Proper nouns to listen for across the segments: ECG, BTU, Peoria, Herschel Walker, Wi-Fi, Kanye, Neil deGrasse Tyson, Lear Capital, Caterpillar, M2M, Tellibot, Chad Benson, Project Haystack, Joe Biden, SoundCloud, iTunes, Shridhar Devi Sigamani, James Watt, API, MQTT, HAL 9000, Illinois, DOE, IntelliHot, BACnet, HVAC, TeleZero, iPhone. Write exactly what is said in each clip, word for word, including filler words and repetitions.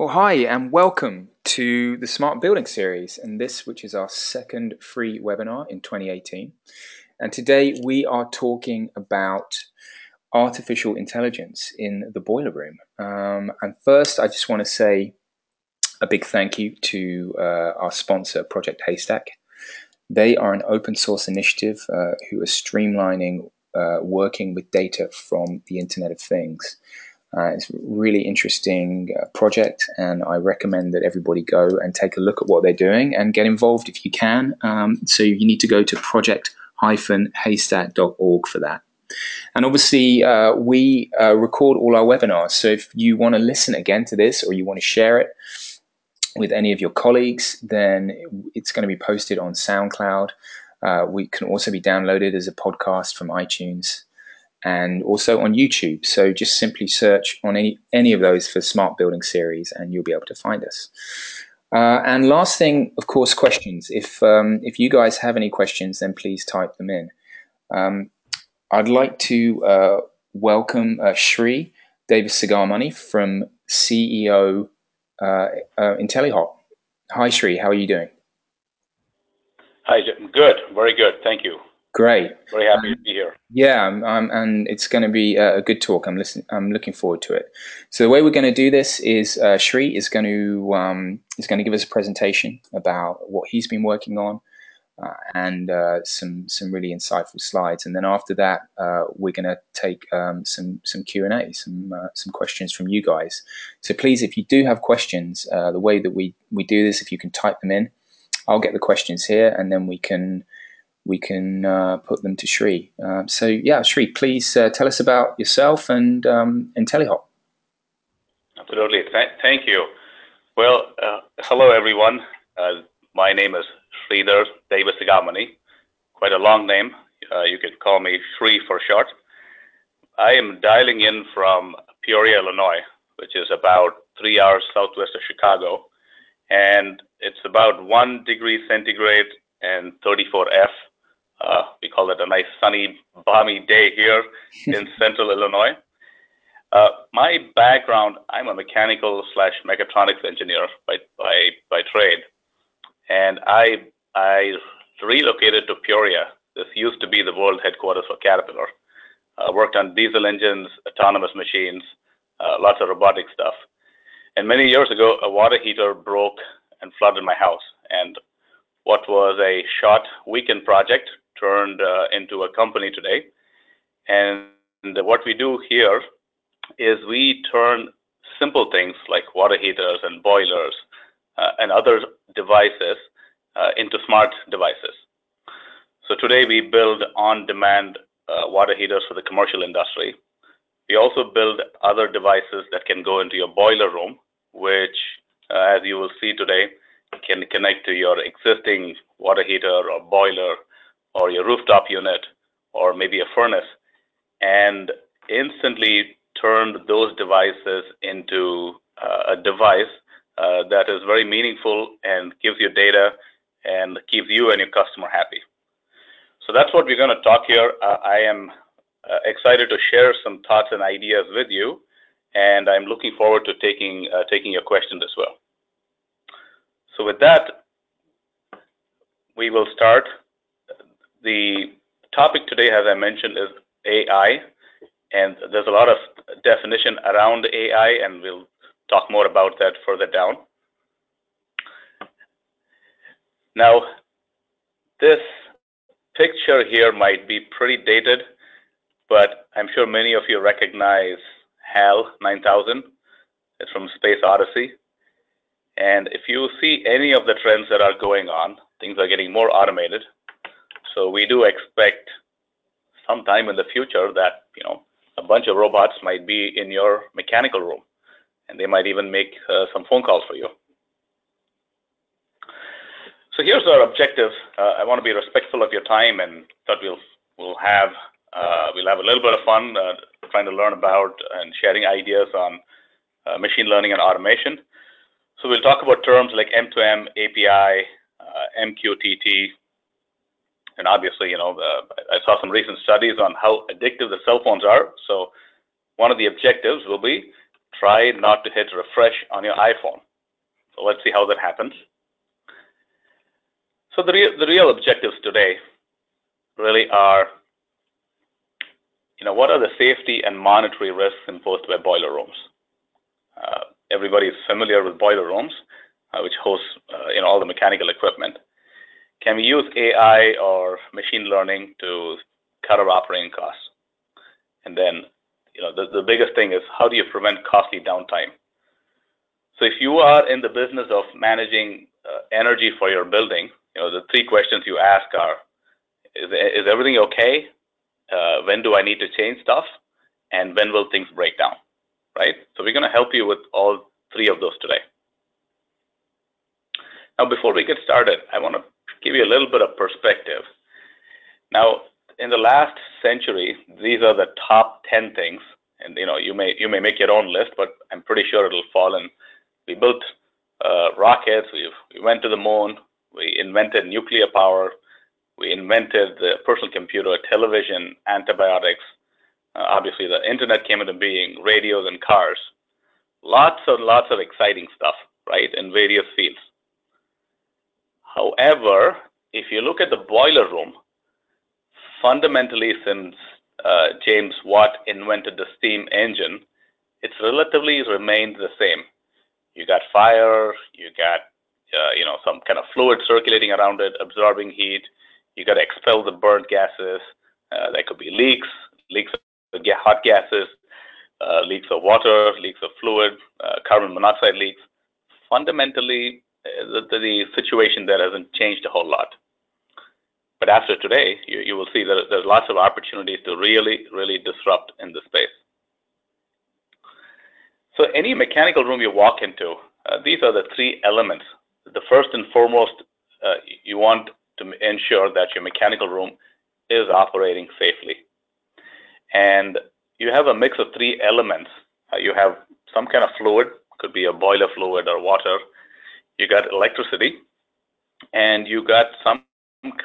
Well, hi and welcome to the Smart Building series, and this which is our second free webinar in twenty eighteen. And today we are talking about artificial intelligence in the boiler room. Um, and first, I just want to say a big thank you to uh, our sponsor, Project Haystack. They are an open source initiative uh, who are streamlining uh, working with data from the Internet of Things. Uh, it's a really interesting uh, project, and I recommend that everybody go and take a look at what they're doing and get involved if you can. Um, so you need to go to project haystack dot org for that. And obviously, uh, we uh, record all our webinars. So if you want to listen again to this or you want to share it with any of your colleagues, then it's going to be posted on SoundCloud. Uh, we can also be downloaded as a podcast from iTunes. And also on YouTube. So just simply search on any, any of those for Smart Building Series and you'll be able to find us. Uh, and last thing, of course, questions. If, um, if you guys have any questions, then please type them in. Um, I'd like to uh, welcome uh, Shridhar Devi Sigamani from C E O uh, uh, IntelliHot. Hi, Shridhar. How are you doing? Hi, good. Very good. Thank you. Great. Very happy um, to be here. Yeah, um, and it's going to be uh, a good talk. I'm listening. I'm looking forward to it. So the way we're going to do this is uh, Shridhar is going to um, is going to give us a presentation about what he's been working on uh, and uh, some some really insightful slides. And then after that, uh, we're going to take um, some some Q and A, some uh, some questions from you guys. So please, if you do have questions, uh, the way that we we do this, if you can type them in, I'll get the questions here, and then we can. we can uh, put them to Shridhar. Uh, so yeah, Shridhar, please uh, tell us about yourself and um, IntelliHot. Absolutely. Th thank you. Well, uh, hello, everyone. Uh, my name is Shridhar Devi Sigamani. Quite a long name. Uh, you can call me Shri for short. I am dialing in from Peoria, Illinois, which is about three hours southwest of Chicago. And it's about one degree centigrade and thirty-four F. Uh, we call it a nice sunny, balmy day here in central Illinois. Uh, my background, I'm a mechanical slash mechatronics engineer by, by, by trade. And I, I relocated to Peoria. This used to be the world headquarters for Caterpillar. I worked on diesel engines, autonomous machines, uh, lots of robotic stuff. And many years ago, a water heater broke and flooded my house. And what was a short weekend project turned uh, into a company today. And what we do here is we turn simple things like water heaters and boilers uh, and other devices uh, into smart devices. So today we build on-demand uh, water heaters for the commercial industry. We also build other devices that can go into your boiler room, which, uh, as you will see today, can connect to your existing water heater or boiler or your rooftop unit or maybe a furnace, and instantly turn those devices into uh, a device uh, that is very meaningful and gives you data and keeps you and your customer happy. So that's what we're going to talk here. Uh, I am uh, excited to share some thoughts and ideas with you, and I'm looking forward to taking, uh, taking your questions as well. So with that, we will start. The topic today, as I mentioned, is A I, and there's a lot of definition around A I, and we'll talk more about that further down. Now, this picture here might be pretty dated, but I'm sure many of you recognize HAL nine thousand. It's from Space Odyssey. And if you see any of the trends that are going on, things are getting more automated. So we do expect sometime in the future that, you know, a bunch of robots might be in your mechanical room, and they might even make uh, some phone calls for you. So here's our objective. Uh, I want to be respectful of your time, and thought we'll we'll have uh, we'll have a little bit of fun uh, trying to learn about and sharing ideas on uh, machine learning and automation. So we'll talk about terms like M two M, A P I, uh, M Q T T, and obviously, you know, the, I saw some recent studies on how addictive the cell phones are. So one of the objectives will be try not to hit refresh on your iPhone. So let's see how that happens. So the real, the real objectives today really are, you know, what are the safety and monetary risks imposed by boiler rooms? Uh, everybody is familiar with boiler rooms, uh, which hosts, uh, you know, all the mechanical equipment. Can we use A I or machine learning to cut our operating costs? And then, you know, the, the biggest thing is how do you prevent costly downtime? So if you are in the business of managing uh, energy for your building, you know, the three questions you ask are, is, is everything okay? Uh, when do I need to change stuff? And when will things break down, right? So we're going to help you with all three of those today. Now, before we get started, I want to give you a little bit of perspective. Now, in the last century, these are the top ten things, and you know, you may you may make your own list, but I'm pretty sure it'll fall in. We built uh, rockets. We've, we went to the moon. We invented nuclear power. We invented the personal computer, television, antibiotics. Uh, obviously, the internet came into being, radios and cars. Lots and lots of exciting stuff, right, in various fields. However, if you look at the boiler room, fundamentally since uh, James Watt invented the steam engine, it's relatively remained the same. You got fire, you got uh, you know, some kind of fluid circulating around it, absorbing heat. You got to expel the burnt gases. Uh, that could be leaks, leaks of hot gases, uh, leaks of water, leaks of fluid, uh, carbon monoxide leaks. Fundamentally, The, the situation there hasn't changed a whole lot. But after today, you, you will see that there's lots of opportunities to really, really disrupt in the space. So any mechanical room you walk into, uh, these are the three elements. The first and foremost, uh, you want to ensure that your mechanical room is operating safely. And you have a mix of three elements. Uh, you have some kind of fluid, could be a boiler fluid or water. You got electricity, and you got some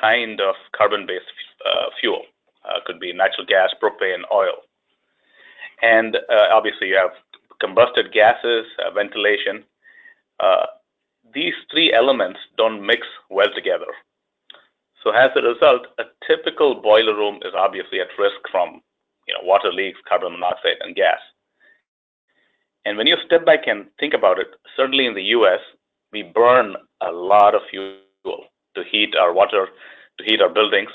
kind of carbon-based uh, fuel. Uh, could be natural gas, propane, oil. And uh, obviously, you have combusted gases, uh, ventilation. Uh, these three elements don't mix well together. So as a result, a typical boiler room is obviously at risk from, you know, water leaks, carbon monoxide, and gas. And when you step back and think about it, certainly in the U S, we burn a lot of fuel to heat our water, to heat our buildings.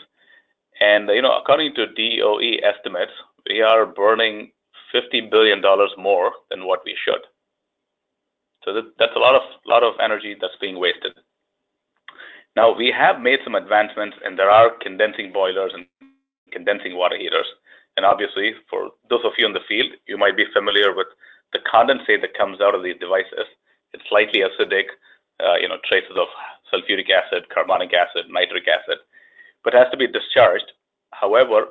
And, you know, according to D O E estimates, we are burning fifty billion dollars more than what we should. So that, that's a lot of, lot of energy that's being wasted. Now, we have made some advancements, and there are condensing boilers and condensing water heaters. And obviously, for those of you in the field, you might be familiar with the condensate that comes out of these devices. It's slightly acidic, uh, you know, traces of sulfuric acid, carbonic acid, nitric acid, but has to be discharged. However,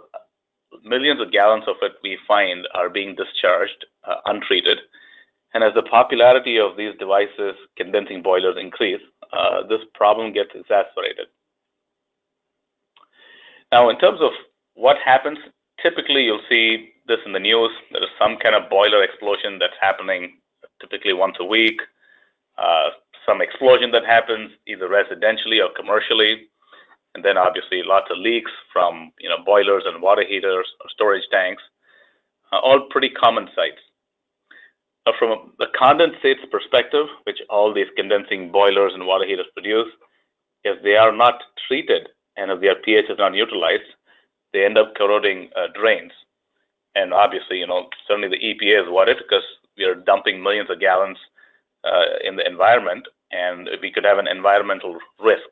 millions of gallons of it we find are being discharged uh, untreated. And as the popularity of these devices, condensing boilers increase, uh, this problem gets exacerbated. Now, in terms of what happens, typically you'll see this in the news. There is some kind of boiler explosion that's happening typically once a week. Uh, some explosion that happens either residentially or commercially, and then obviously lots of leaks from, you know, boilers and water heaters or storage tanks, uh, all pretty common sights. Uh, from a, a condensate's perspective, which all these condensing boilers and water heaters produce, if they are not treated and if their pH is not utilized, they end up corroding uh, drains. And obviously, you know, certainly the E P A is worried because we are dumping millions of gallons Uh, in the environment, and we could have an environmental risk.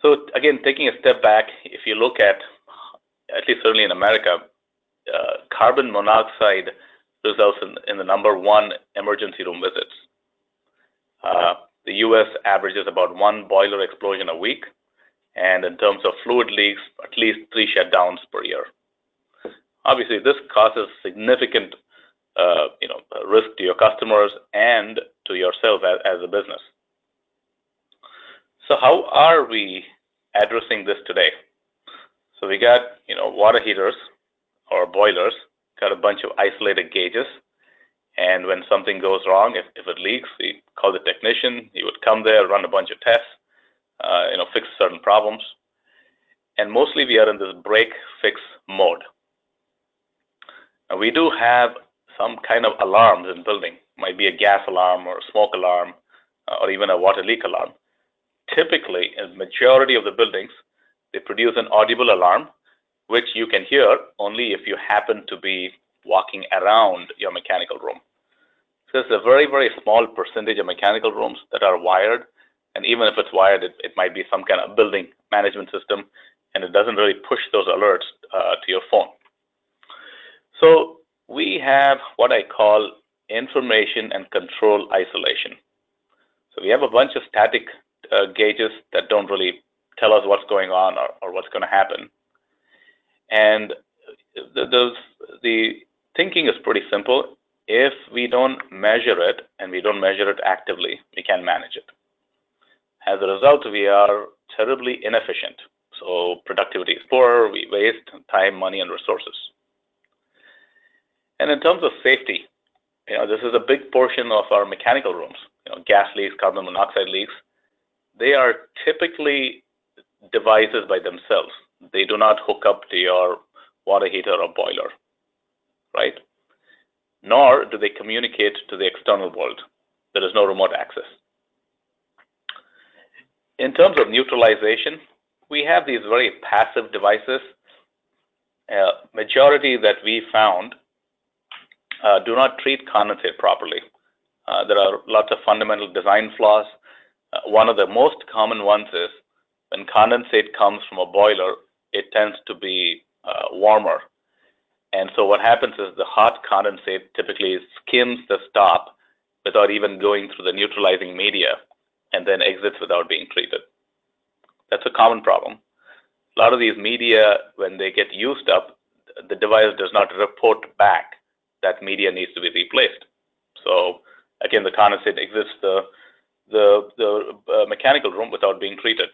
So again, taking a step back, if you look at, at least certainly in America, uh, carbon monoxide results in, in the number one emergency room visits. Uh, the U S averages about one boiler explosion a week, and in terms of fluid leaks, at least three shutdowns per year. Obviously, this causes significant Uh, you know, risk to your customers and to yourself as, as a business. So how are we addressing this today? So we got, you know, water heaters or boilers got a bunch of isolated gauges. And when something goes wrong, if, if it leaks, we call the technician. He would come there, run a bunch of tests, uh, you know, fix certain problems. And mostly we are in this break-fix mode. Now, we do have some kind of alarms in building. Might be a gas alarm or a smoke alarm uh, or even a water leak alarm. Typically, in the majority of the buildings, they produce an audible alarm, which you can hear only if you happen to be walking around your mechanical room. So it's a very, very small percentage of mechanical rooms that are wired. And even if it's wired, it, it might be some kind of building management system, and it doesn't really push those alerts uh, to your phone. So we have what I call information and control isolation. So we have a bunch of static uh, gauges that don't really tell us what's going on or, or what's going to happen. And the, the, the thinking is pretty simple. If we don't measure it, and we don't measure it actively, we can't manage it. As a result, we are terribly inefficient. So productivity is poor, we waste time, money, and resources. And in terms of safety, you know, this is a big portion of our mechanical rooms. You know, gas leaks, carbon monoxide leaks, they are typically devices by themselves. They do not hook up to your water heater or boiler, right? Nor do they communicate to the external world. There is no remote access. In terms of neutralization, we have these very passive devices. Uh, majority that we found uh, do not treat condensate properly. Uh, there are lots of fundamental design flaws. Uh, one of the most common ones is when condensate comes from a boiler, it tends to be uh, warmer. And so what happens is the hot condensate typically skims the stop without even going through the neutralizing media and then exits without being treated. That's a common problem. A lot of these media, when they get used up, the device does not report back that media needs to be replaced. So again, the condensate exits the, the, the uh, mechanical room without being treated.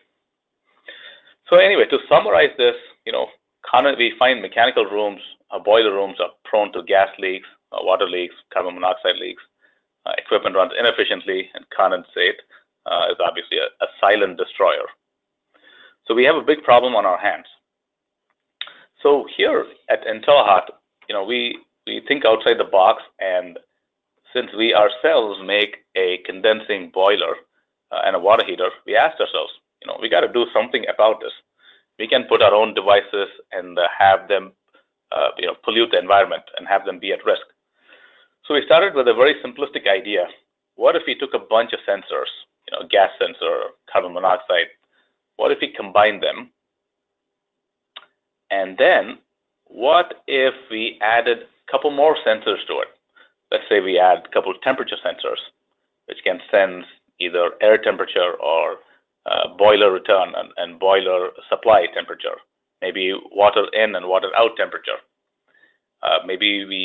So anyway, to summarize this, you know, we find mechanical rooms, uh, boiler rooms are prone to gas leaks, uh, water leaks, carbon monoxide leaks. Uh, equipment runs inefficiently, and condensate uh, is obviously a, a silent destroyer. So we have a big problem on our hands. So here at IntelliHot, you know, we, we think outside the box, and since we ourselves make a condensing boiler uh, and a water heater, we asked ourselves, you know, we got to do something about this. We can put our own devices and uh, have them, uh, you know, pollute the environment and have them be at risk. So we started with a very simplistic idea. What if we took a bunch of sensors, you know, gas sensor, carbon monoxide? What if we combine them? And then what if we added a couple more sensors to it? Let's say we add a couple of temperature sensors, which can sense either air temperature or Uh, boiler return and, and boiler supply temperature, maybe water in and water out temperature. Uh, maybe we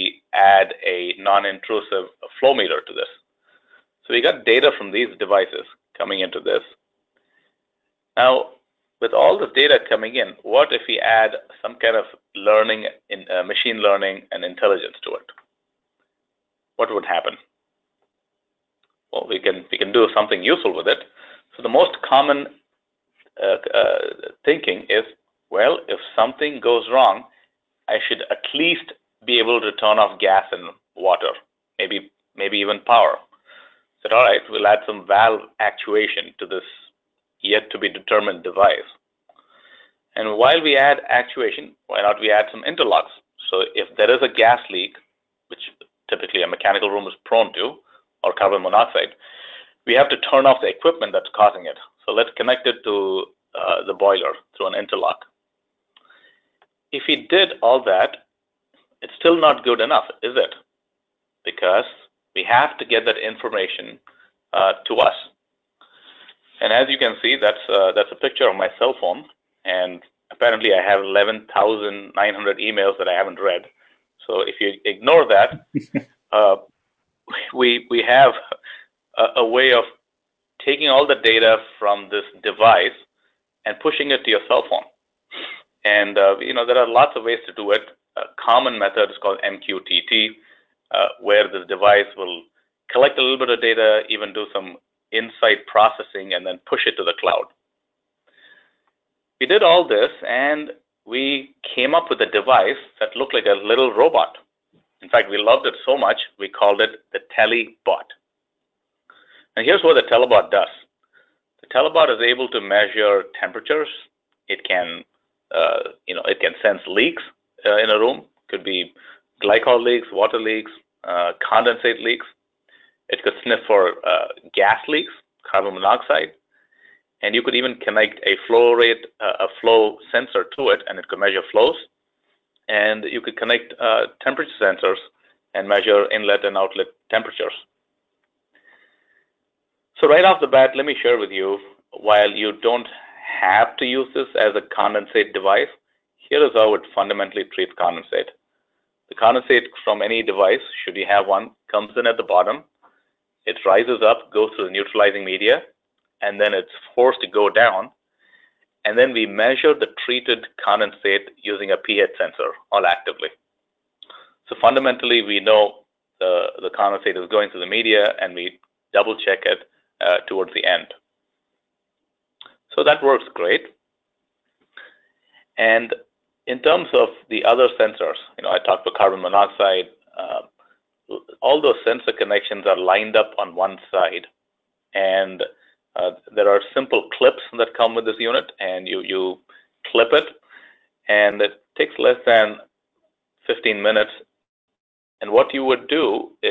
add a non-intrusive flow meter to this. So we got data from these devices coming into this. Now, with all this data coming in, what if we add some kind of learning, in uh, machine learning and intelligence to it? What would happen? Well, we can, we can do something useful with it. So the most common uh, uh, thinking is, well, if something goes wrong, I should at least be able to turn off gas and water, maybe maybe even power. So, all right, we'll add some valve actuation to this yet-to-be-determined device. And while we add actuation, why not we add some interlocks? So if there is a gas leak, which typically a mechanical room is prone to, or carbon monoxide, we have to turn off the equipment that's causing it. So let's connect it to uh, the boiler through an interlock. If we did all that, it's still not good enough, is it? Because we have to get that information uh, to us. And as you can see, that's, uh, that's a picture of my cell phone. And apparently I have eleven thousand nine hundred emails that I haven't read. So if you ignore that, uh, we, we have a way of taking all the data from this device and pushing it to your cell phone. And, uh, you know, there are lots of ways to do it. Uh, common method is called M Q T T, uh, where the device will collect a little bit of data, even do some insight processing, and then push it to the cloud. We did all this, and we came up with a device that looked like a little robot. In fact, we loved it so much, we called it the Tellibot. And here's what the Tellibot does. The Tellibot is able to measure temperatures. It can, uh, you know, it can sense leaks uh, in a room. Could be glycol leaks, water leaks, uh, condensate leaks. It could sniff for uh, gas leaks, carbon monoxide, and you could even connect a flow rate, uh, a flow sensor to it, and it could measure flows. And you could connect uh, temperature sensors and measure inlet and outlet temperatures. So right off the bat, let me share with you, while you don't have to use this as a condensate device, here is how it fundamentally treats condensate. The condensate from any device, should you have one, comes in at the bottom. It rises up, goes through the neutralizing media, and then it's forced to go down. And then we measure the treated condensate using a pH sensor, all actively. So fundamentally, we know the, the condensate is going through the media, and we double check it uh, towards the end. So that works great. And in terms of the other sensors, you know, I talked about carbon monoxide. Uh, all those sensor connections are lined up on one side, and Uh, there are simple clips that come with this unit, and you, you clip it, and it takes less than fifteen minutes. And what you would do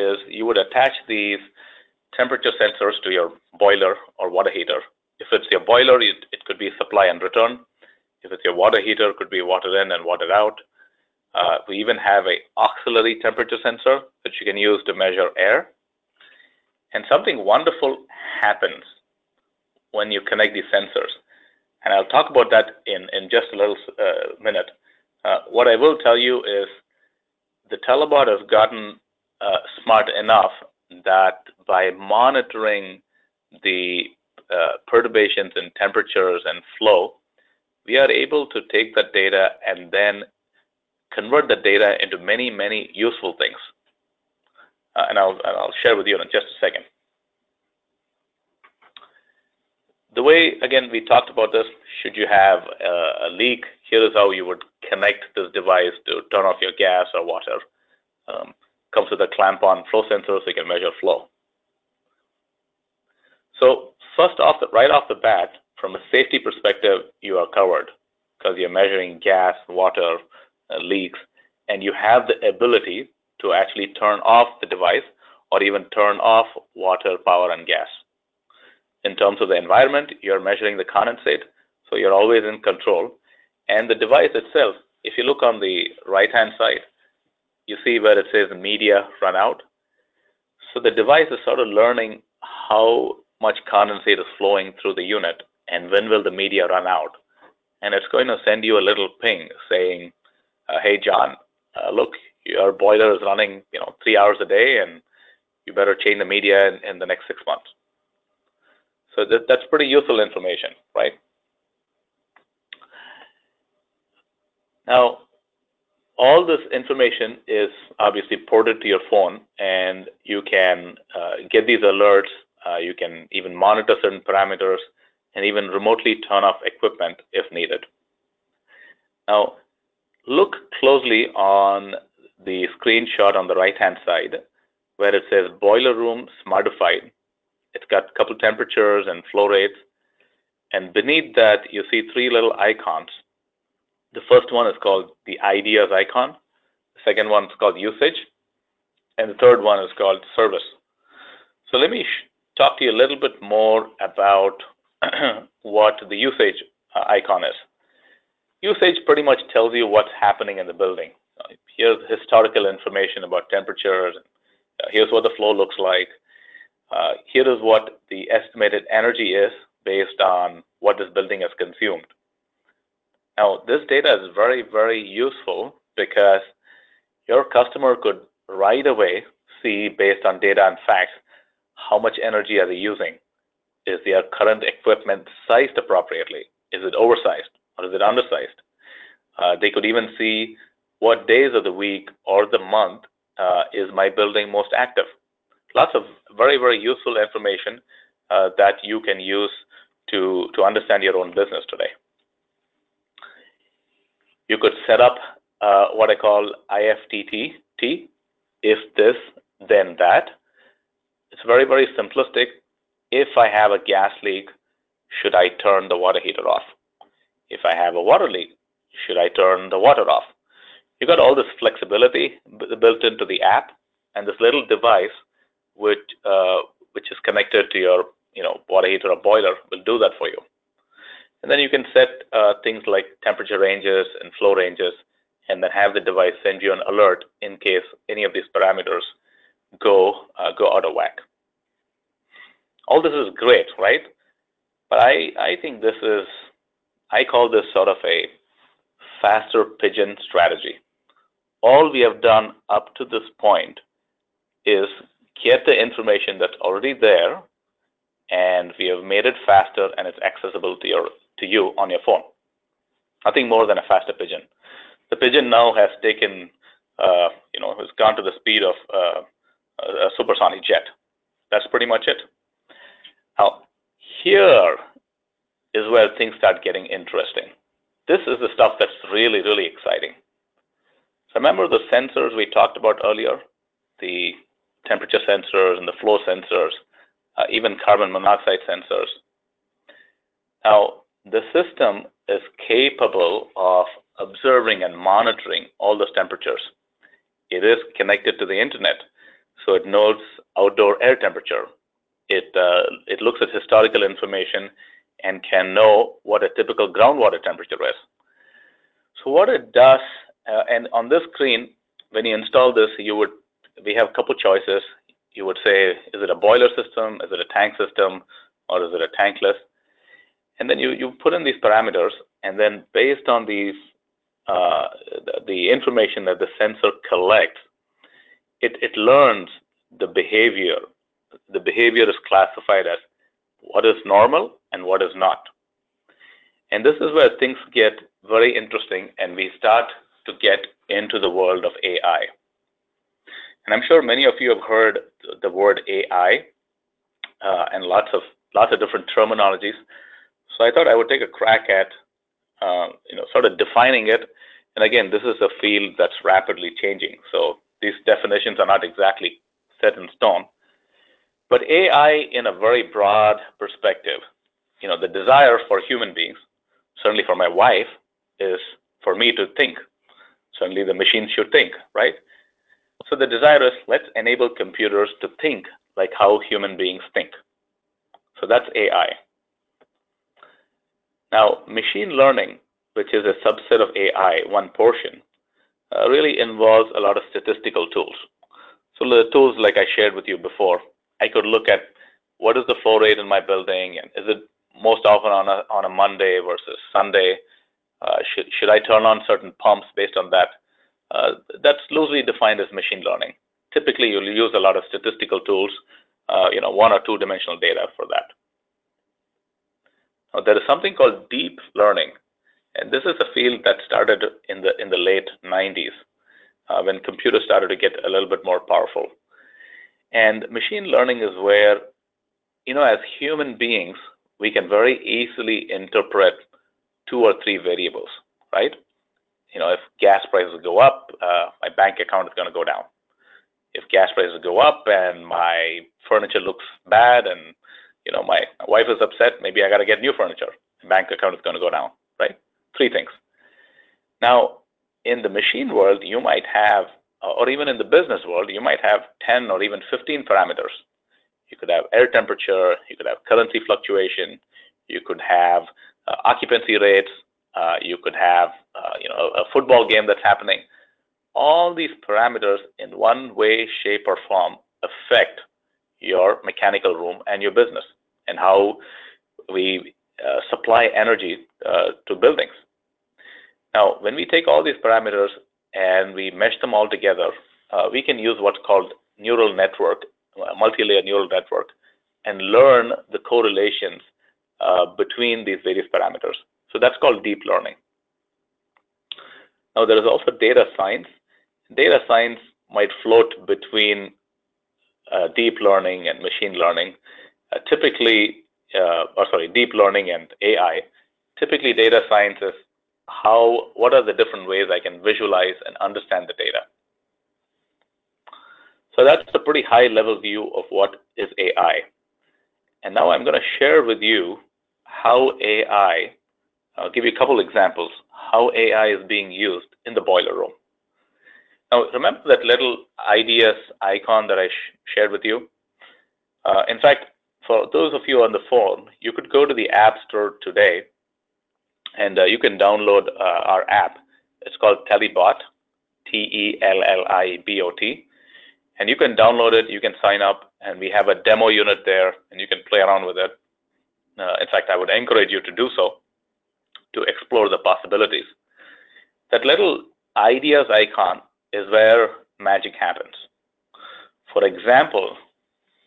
is you would attach these temperature sensors to your boiler or water heater. If it's your boiler, it, it could be supply and return. If it's your water heater, it could be water in and water out. Uh, we even have an auxiliary temperature sensor that you can use to measure air. And something wonderful happens when you connect these sensors. And I'll talk about that in, in just a little uh, minute. Uh, what I will tell you is the Tellibot has gotten uh, smart enough that by monitoring the uh, perturbations in temperatures and flow, we are able to take that data and then convert the data into many, many useful things. Uh, and, I'll, and I'll share with you in just a second. The way, again, we talked about this, should you have a, a leak, here is how you would connect this device to turn off your gas or water. Um, comes with a clamp-on flow sensor so you can measure flow. So first off, the, right off the bat, from a safety perspective, you are covered because you're measuring gas, water, uh, leaks, and you have the ability to actually turn off the device or even turn off water, power, and gas. In terms of the environment, you're measuring the condensate, so you're always in control. And the device itself, if you look on the right-hand side, you see where it says media run out. So the device is sort of learning how much condensate is flowing through the unit and when will the media run out. And it's going to send you a little ping saying, uh, hey, John, uh, look, your boiler is running, you know, three hours a day, and you better change the media in, in the next six months. So that, that's pretty useful information, right? Now, all this information is obviously ported to your phone, and you can uh, get these alerts. Uh, you can even monitor certain parameters and even remotely turn off equipment if needed. Now, look closely on the screenshot on the right-hand side where it says Boiler Room Smartified. It's got a couple temperatures and flow rates. And beneath that, you see three little icons. The first one is called the Ideas icon. The second one is called Usage. And the third one is called Service. So let me talk to you a little bit more about what the Usage uh, icon is. Usage pretty much tells you what's happening in the building. Uh, here's historical information about temperatures. Uh, here's what the flow looks like. Uh, here is what the estimated energy is based on what this building has consumed. Now, this data is very, very useful because your customer could right away see, based on data and facts, how much energy are they using? Is their current equipment sized appropriately? Is it oversized or is it undersized? Uh, they could even see what days of the week or the month uh, is my building most active. Lots of very, very useful information uh, that you can use to, to understand your own business today. You could set up uh, what I call I F T T T, if this, then that. It's very, very simplistic. If I have a gas leak, should I turn the water heater off? If I have a water leak, should I turn the water off? You got all this flexibility built into the app, and this little device, which uh, which is connected to your you know water heater or boiler, will do that for you. And then you can set uh, things like temperature ranges and flow ranges, and then have the device send you an alert in case any of these parameters go uh, go out of whack. All this is great, right? But I I think this is I call this sort of a faster pigeon strategy. All we have done up to this point is get the information that's already there, and we have made it faster, and it's accessible to your to you on your phone. Nothing more than a faster pigeon. The pigeon now has taken, uh, you know, has gone to the speed of uh, a supersonic jet. That's pretty much it. Now, here is where things start getting interesting. This is the stuff that's really, really exciting. Remember the sensors we talked about earlier? The temperature sensors and the flow sensors, uh, even carbon monoxide sensors. Now, the system is capable of observing and monitoring all those temperatures. It is connected to the internet, so it knows outdoor air temperature. It, uh, it looks at historical information and can know what a typical groundwater temperature is. So what it does, uh, and on this screen, when you install this, you would we have a couple choices. You would say, is it a boiler system? Is it a tank system? Or is it a tankless? And then you, you put in these parameters, and then based on these, uh, the, the information that the sensor collects, it, it learns the behavior. The behavior is classified as what is normal and what is not. And this is where things get very interesting, and we start to get into the world of A I. And I'm sure many of you have heard the word A I uh, and lots of lots of different terminologies. So I thought I would take a crack at uh, you know sort of defining it. And again, this is a field that's rapidly changing, so these definitions are not exactly set in stone. But A I, in a very broad perspective, you know, the desire for human beings, certainly for my wife, is for me to think. Certainly, the machine should think, right? So the desire is, let's enable computers to think like how human beings think. So that's A I. Now, machine learning, which is a subset of A I, one portion, uh, really involves a lot of statistical tools. So the tools like I shared with you before, I could look at what is the flow rate in my building, and is it most often on a, on a Monday versus Sunday? Uh, should, should I turn on certain pumps based on that? Uh, that's loosely defined as machine learning. Typically, you'll use a lot of statistical tools, uh, you know, one or two-dimensional data for that. Now, there is something called deep learning, and this is a field that started in the in the late nineties uh, when computers started to get a little bit more powerful. And machine learning is where, you know, as human beings, we can very easily interpret two or three variables, right? You know, if gas prices go up, uh, my bank account is going to go down. If gas prices go up and my furniture looks bad and, you know, my wife is upset, maybe I got to get new furniture. The bank account is going to go down, right? Three things. Now, in the machine world, you might have, or even in the business world, you might have ten or even fifteen parameters. You could have air temperature. You could have currency fluctuation. You could have uh, occupancy rates. Uh, you could have, uh, you know, a football game that's happening. All these parameters in one way, shape, or form affect your mechanical room and your business and how we uh, supply energy uh, to buildings. Now, when we take all these parameters and we mesh them all together, uh, we can use what's called neural network, a multi-layer neural network, and learn the correlations uh, between these various parameters. So that's called deep learning. Now, there is also data science. Data science might float between uh, deep learning and machine learning. Uh, typically, uh, or sorry, deep learning and A I. Typically, data science is how, what are the different ways I can visualize and understand the data? So that's a pretty high level view of what is A I. And now I'm going to share with you how A I, I'll give you a couple examples, how A I is being used in the boiler room. Now, remember that little ideas icon that I sh shared with you? Uh, in fact, for those of you on the phone, you could go to the App Store today, and uh, you can download uh, our app. It's called Tellibot, T E L L I B O T. And you can download it, you can sign up, and we have a demo unit there, and you can play around with it. Uh, in fact, I would encourage you to do so, to explore the possibilities. That little ideas icon is where magic happens. For example,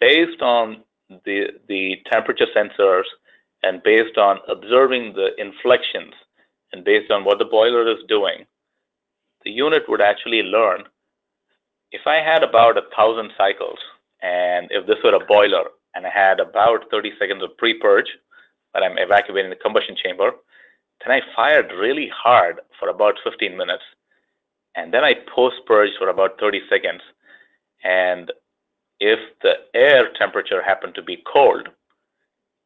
based on the, the temperature sensors and based on observing the inflections and based on what the boiler is doing, the unit would actually learn, if I had about a thousand cycles, and if this were a boiler, and I had about thirty seconds of pre-purge, but I'm evacuating the combustion chamber, then I fired really hard for about fifteen minutes, and then I post-purge for about thirty seconds, and if the air temperature happened to be cold,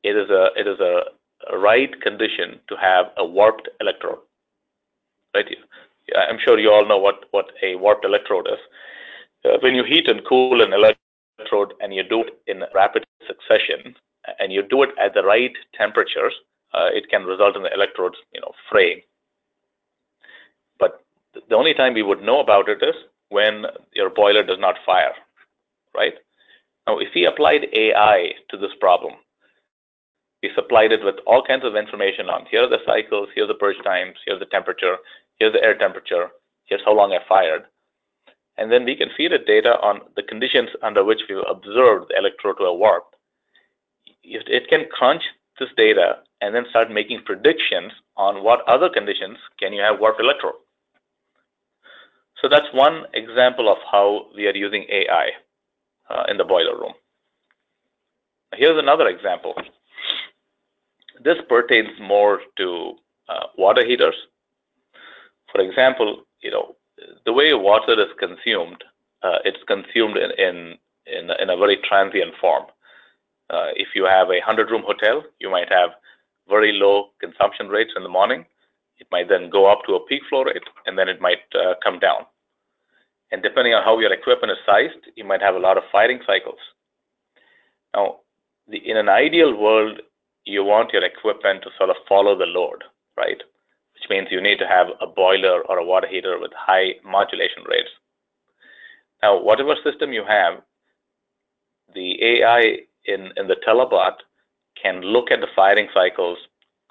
it is a it is a right condition to have a warped electrode, right? I'm sure you all know what, what a warped electrode is. Uh, when you heat and cool an electrode and you do it in rapid succession, and you do it at the right temperatures, uh, it can result in the electrodes, you know, fraying. But the only time we would know about it is when your boiler does not fire, right? Now, if we applied A I to this problem, we supplied it with all kinds of information on here are the cycles, here are the purge times, here's the temperature, here's the air temperature, here's how long I fired. And then we can feed it data on the conditions under which we've observed the electrode to have warped. It can crunch this data and then start making predictions on what other conditions can you have warped electrode. So that's one example of how we are using A I uh, in the boiler room. Here's another example. This pertains more to uh, water heaters. For example, you know, the way water is consumed, uh, it's consumed in, in, in, in a very transient form. Uh, if you have a hundred room hotel, you might have very low consumption rates in the morning. It might then go up to a peak flow rate, and then it might uh, come down. And depending on how your equipment is sized, you might have a lot of firing cycles. Now, the, in an ideal world, you want your equipment to sort of follow the load, right? Which means you need to have a boiler or a water heater with high modulation rates. Now, whatever system you have, the A I in, in the Tellibot can look at the firing cycles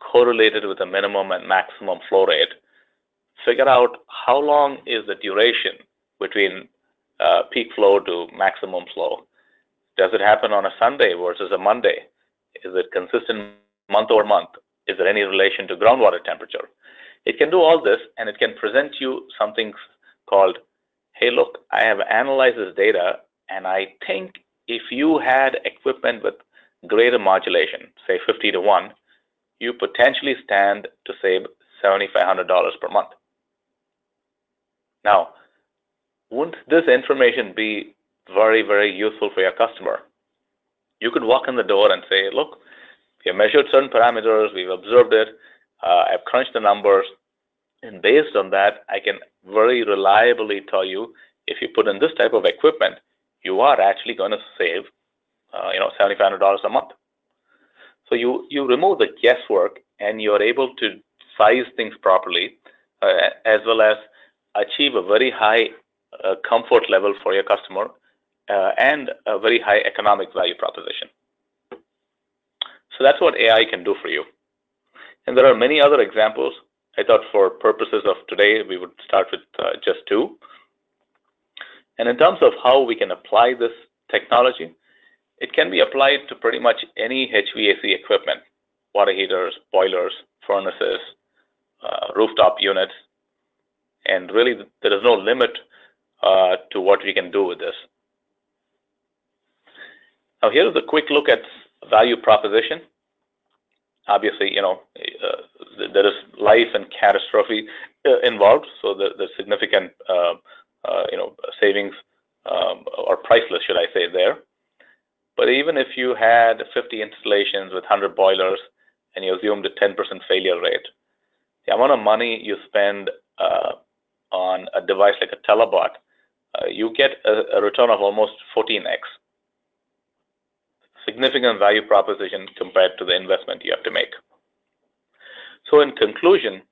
correlated with a minimum and maximum flow rate, figure out how long is the duration between uh, peak flow to maximum flow. Does it happen on a Sunday versus a Monday? Is it consistent month over month? Is there any relation to groundwater temperature? It can do all this, and it can present you something called, hey, look, I have analyzed this data, and I think if you had equipment with greater modulation, say fifty to one, you potentially stand to save seventy-five hundred dollars per month. Now, wouldn't this information be very, very useful for your customer? You could walk in the door and say, look, we have measured certain parameters, we've observed it, uh, I've crunched the numbers, and based on that, I can very reliably tell you, if you put in this type of equipment, you are actually going to save uh, you know, seventy-five hundred dollars a month. So you, you remove the guesswork, and you're able to size things properly, uh, as well as achieve a very high uh, comfort level for your customer uh, and a very high economic value proposition. So that's what A I can do for you. And there are many other examples. I thought for purposes of today, we would start with uh, just two. And in terms of how we can apply this technology, it can be applied to pretty much any H V A C equipment, water heaters, boilers, furnaces, uh, rooftop units. and really there is no limit uh, to what we can do with this. Now here's a quick look at value proposition. Obviously, you know, uh, there is life and catastrophe uh, involved, so the, the significant, uh, uh, you know, savings um, or priceless, should I say, there. But even if you had fifty installations with one hundred boilers and you assumed a ten percent failure rate, the amount of money you spend uh, on a device like a Tellibot, uh, you get a, a return of almost fourteen X. Significant value proposition compared to the investment you have to make. So in conclusion,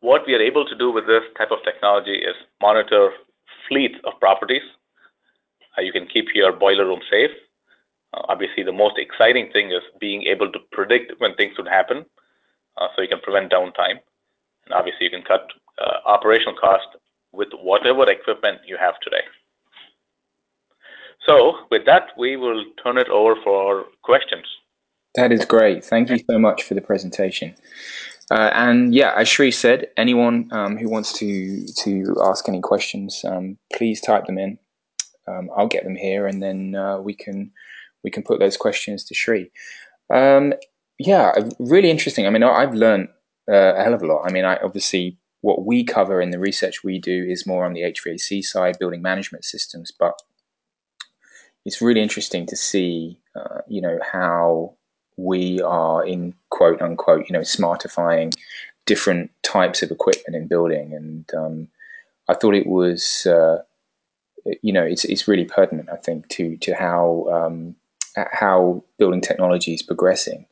what we are able to do with this type of technology is monitor fleets of properties. Uh, you can keep your boiler room safe. Uh, obviously, the most exciting thing is being able to predict when things would happen, uh, so you can prevent downtime. And obviously, you can cut uh, operational cost with whatever equipment you have today. So with that, we will turn it over for questions. That is great. Thank you so much for the presentation. Uh, and yeah, as Shri said, anyone um, who wants to, to ask any questions, um, please type them in. Um, I'll get them here, and then uh, we can we can put those questions to Shri. Um, yeah, really interesting. I mean, I've learned uh, a hell of a lot. I mean, I obviously what we cover in the research we do is more on the H V A C side, building management systems, but it's really interesting to see, uh, you know, how we are in quote unquote, you know, smartifying different types of equipment in building. And um, I thought it was, uh, you know, it's it's really pertinent, I think, to to how um, how building technology is progressing.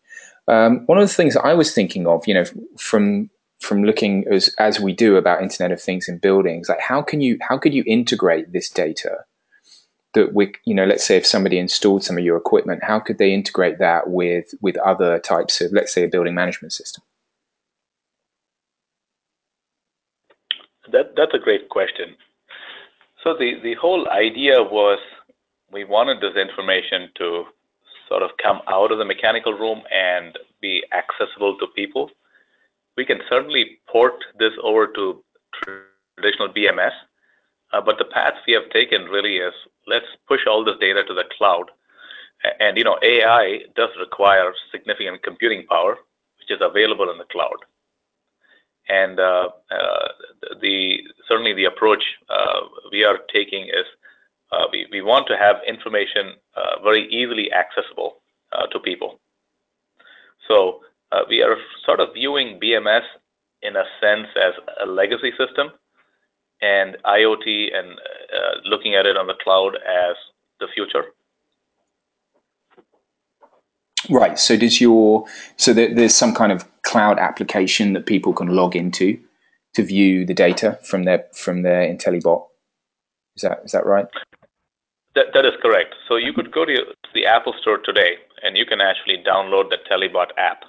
Um, one of the things I was thinking of, you know, from from looking as as we do about Internet of Things in buildings, like how can you how could you integrate this data? That we, you know, let's say if somebody installed some of your equipment, how could they integrate that with with other types of, let's say, a building management system? That that's a great question. So the the whole idea was we wanted this information to sort of come out of the mechanical room and be accessible to people. We can certainly port this over to traditional B M S. Uh, but the path we have taken really is let's push all this data to the cloud. And, you know, A I does require significant computing power, which is available in the cloud. And uh, uh, the certainly the approach uh, we are taking is uh, we, we want to have information uh, very easily accessible uh, to people. So uh, we are sort of viewing B M S in a sense as a legacy system, and IoT and uh, looking at it on the cloud as the future. Right, so does your, so there, there's some kind of cloud application that people can log into to view the data from their, from their IntelliBot, is that, is that right? That, that is correct. So you could go to the Apple Store today and you can actually download the Tellibot app.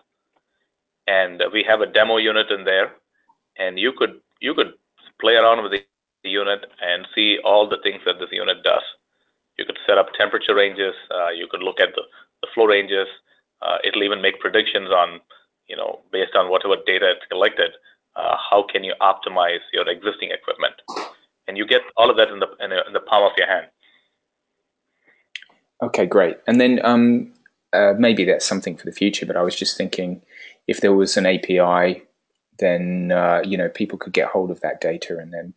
And we have a demo unit in there, and you could, you could play around with the unit and see all the things that this unit does. You could set up temperature ranges. Uh, you could look at the, the flow ranges. Uh, it'll even make predictions on, you know, based on whatever data it's collected, uh, how can you optimize your existing equipment? And you get all of that in the, in the, in the palm of your hand. Okay, great. And then um, uh, maybe that's something for the future, but I was just thinking if there was an A P I, then uh, you know, people could get hold of that data and then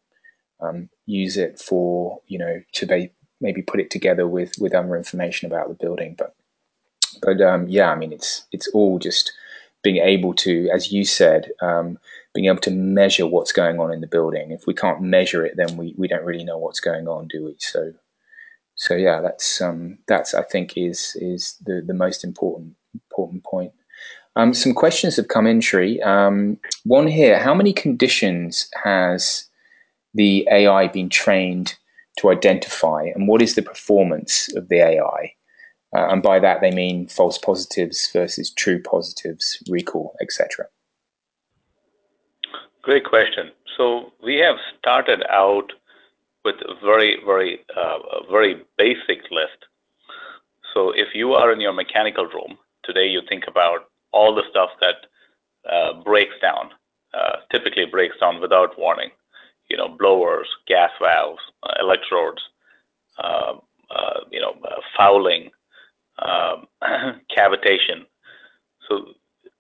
um, use it for, you know, to maybe put it together with with other information about the building. But but um, yeah, I mean, it's it's all just being able to, as you said, um, being able to measure what's going on in the building. If we can't measure it, then we we don't really know what's going on, do we? So so yeah, that's um, that's I think is is the the most important important point. Um, some questions have come in, Shri. Um, one here, how many conditions has the A I been trained to identify, and what is the performance of the A I? Uh, and by that, they mean false positives versus true positives, recall, et cetera. Great question. So we have started out with a very, very, uh, a very basic list. So if you are in your mechanical room, today you think about all the stuff that uh, breaks down, uh, typically breaks down without warning. you know, blowers, gas valves, uh, electrodes, uh, uh, you know, uh, fouling, um, cavitation. So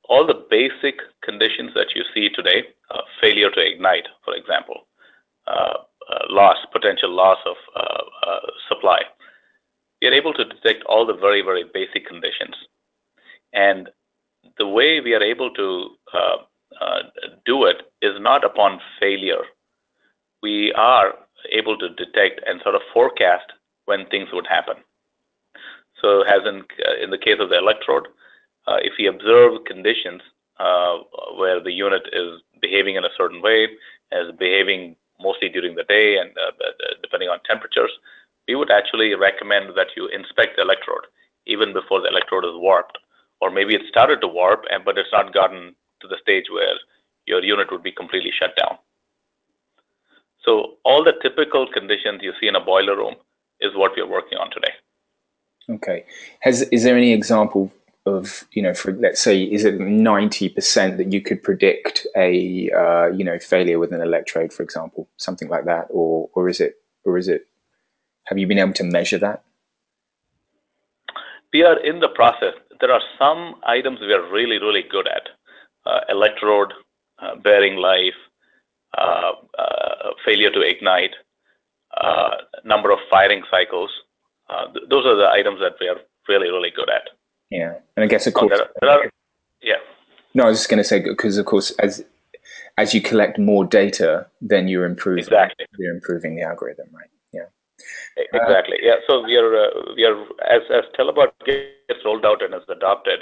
all the basic conditions that you see today, uh, failure to ignite, for example, uh, uh, loss, potential loss of uh, uh, supply, we are able to detect all the very, very basic conditions. And the way we are able to uh, uh, do it is not upon failure. We are able to detect and sort of forecast when things would happen. So as in, uh, in the case of the electrode, uh, if we observe conditions uh, where the unit is behaving in a certain way, as behaving mostly during the day and uh, depending on temperatures, we would actually recommend that you inspect the electrode even before the electrode is warped. Or maybe it started to warp, and but it's not gotten to the stage where your unit would be completely shut down. So all the typical conditions you see in a boiler room is what we're working on today. Okay. Has, is there any example of, you know, for, let's say, is it ninety percent that you could predict a, uh, you know, failure with an electrode, for example, something like that? Or, or is it, or is it, have you been able to measure that? We are in the process. There are some items we are really, really good at. Uh, electrode, uh, bearing life, uh, uh, failure to ignite, uh, number of firing cycles. Uh, th those are the items that we are really, really good at. Yeah. And I guess, of course, oh, there are, there are, yeah. No, I was just going to say, because, of course, as as you collect more data, then you're improving, exactly. You're improving the algorithm, right? Yeah. Exactly. Yeah. So we are uh, we are as as Tellibot gets rolled out and is adopted,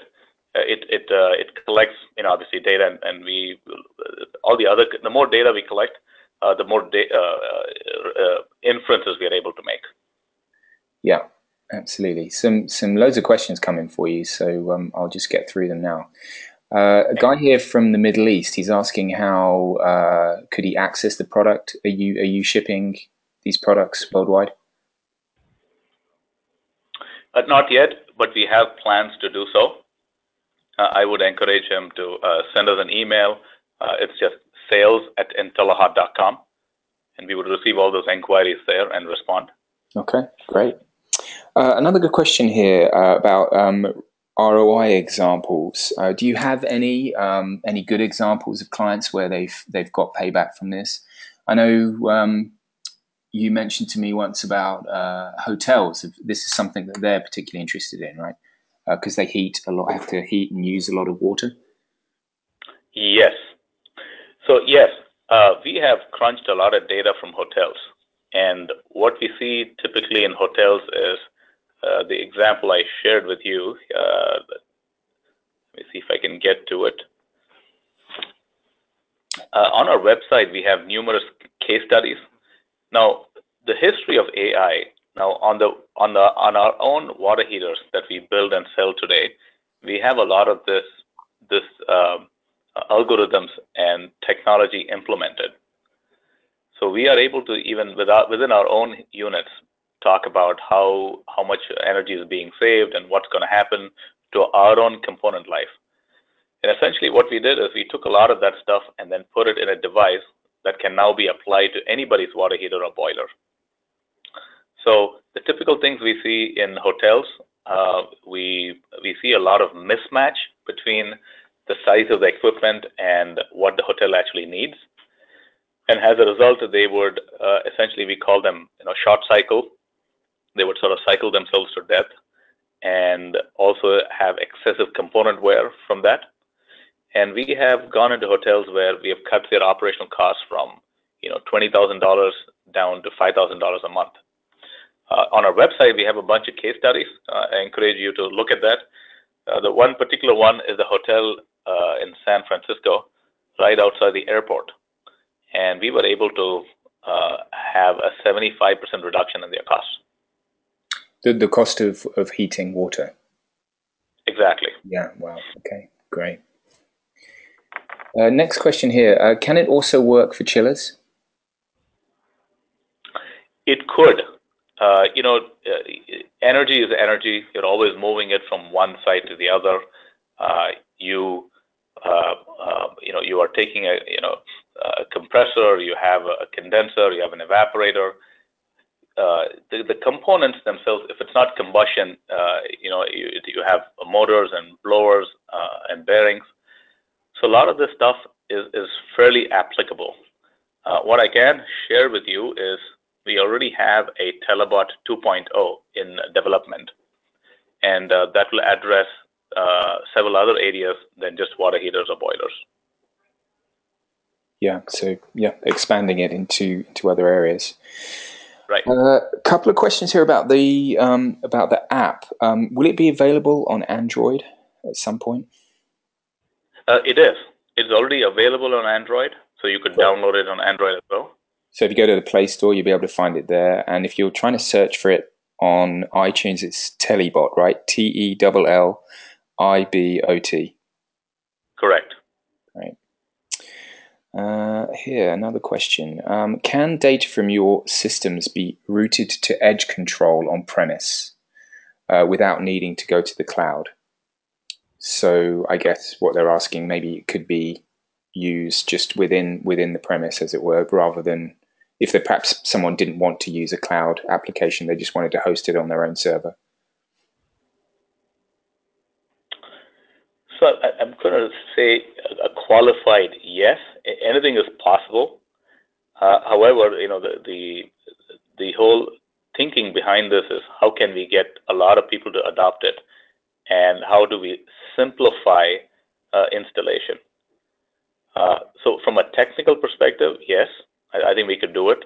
uh, it it uh, it collects, you know, obviously data, and, and we uh, all the other the more data we collect, uh, the more da uh, uh, inferences we are able to make. Yeah, absolutely. Some some loads of questions coming for you, so um, I'll just get through them now. Uh, a guy here from the Middle East, he's asking how uh, could he access the product? Are you are you shipping these products worldwide? Uh, not yet, but we have plans to do so. Uh, I would encourage him to uh, send us an email. Uh, it's just sales at intellihot dot com, and we would receive all those inquiries there and respond. Okay, great. Uh, another good question here uh, about um, R O I examples. Uh, do you have any um, any good examples of clients where they've they've got payback from this? I know. Um, You mentioned to me once about uh, hotels. This is something that they're particularly interested in, right? Because uh, they heat a lot, have to heat and use a lot of water. Yes. So yes, uh, we have crunched a lot of data from hotels, and what we see typically in hotels is uh, the example I shared with you. Uh, let me see if I can get to it. Uh, on our website, we have numerous case studies. Now, the history of A I, now on the on the on our own water heaters that we build and sell today, we have a lot of this this uh, algorithms and technology implemented. So we are able to, even without, within our own units, talk about how how much energy is being saved and what's going to happen to our own component life. And essentially, what we did is we took a lot of that stuff and then put it in a device that can now be applied to anybody's water heater or boiler. So the typical things we see in hotels, uh, we we see a lot of mismatch between the size of the equipment and what the hotel actually needs, and as a result, they would uh, essentially, we call them, you know, short cycle. They would sort of cycle themselves to death, and also have excessive component wear from that. And we have gone into hotels where we have cut their operational costs from, you know, twenty thousand dollars down to five thousand dollars a month. Uh, on our website, we have a bunch of case studies. Uh, I encourage you to look at that. Uh, the one particular one is the hotel uh, in San Francisco, right outside the airport. And we were able to uh, have a seventy-five percent reduction in their costs. The, the cost of, of heating water. Exactly. Yeah, wow, okay, great. Uh, next question here. Uh, can it also work for chillers? It could. Uh, you know, uh, energy is energy. You're always moving it from one side to the other. Uh, you, uh, uh, you know, you are taking a, you know, a compressor, you have a condenser, you have an evaporator. Uh, the, the components themselves, if it's not combustion, uh, you know, you, you have motors and blowers uh, and bearings. So a lot of this stuff is, is fairly applicable. Uh, what I can share with you is we already have a Tellibot two point oh in development, and uh, that will address uh, several other areas than just water heaters or boilers. Yeah, so yeah, expanding it into into other areas. Right. A uh, couple of questions here about the um, about the app. Um, will it be available on Android at some point? Uh, it is. It's already available on Android, so you could download it on Android as well. So if you go to the Play Store, you'll be able to find it there. And if you're trying to search for it on iTunes, it's Tellibot, right? T E L L I B O T. Correct. Right. Uh, here, another question. Um, can data from your systems be routed to edge control on premise uh, without needing to go to the cloud? So I guess what they're asking, maybe it could be used just within within the premise, as it were, rather than if they, perhaps someone didn't want to use a cloud application, they just wanted to host it on their own server. So I'm going to say a qualified yes. Anything is possible. Uh, however, you know, the, the the whole thinking behind this is how can we get a lot of people to adopt it, and how do we simplify uh, installation? Uh, so from a technical perspective, yes, I, I think we could do it.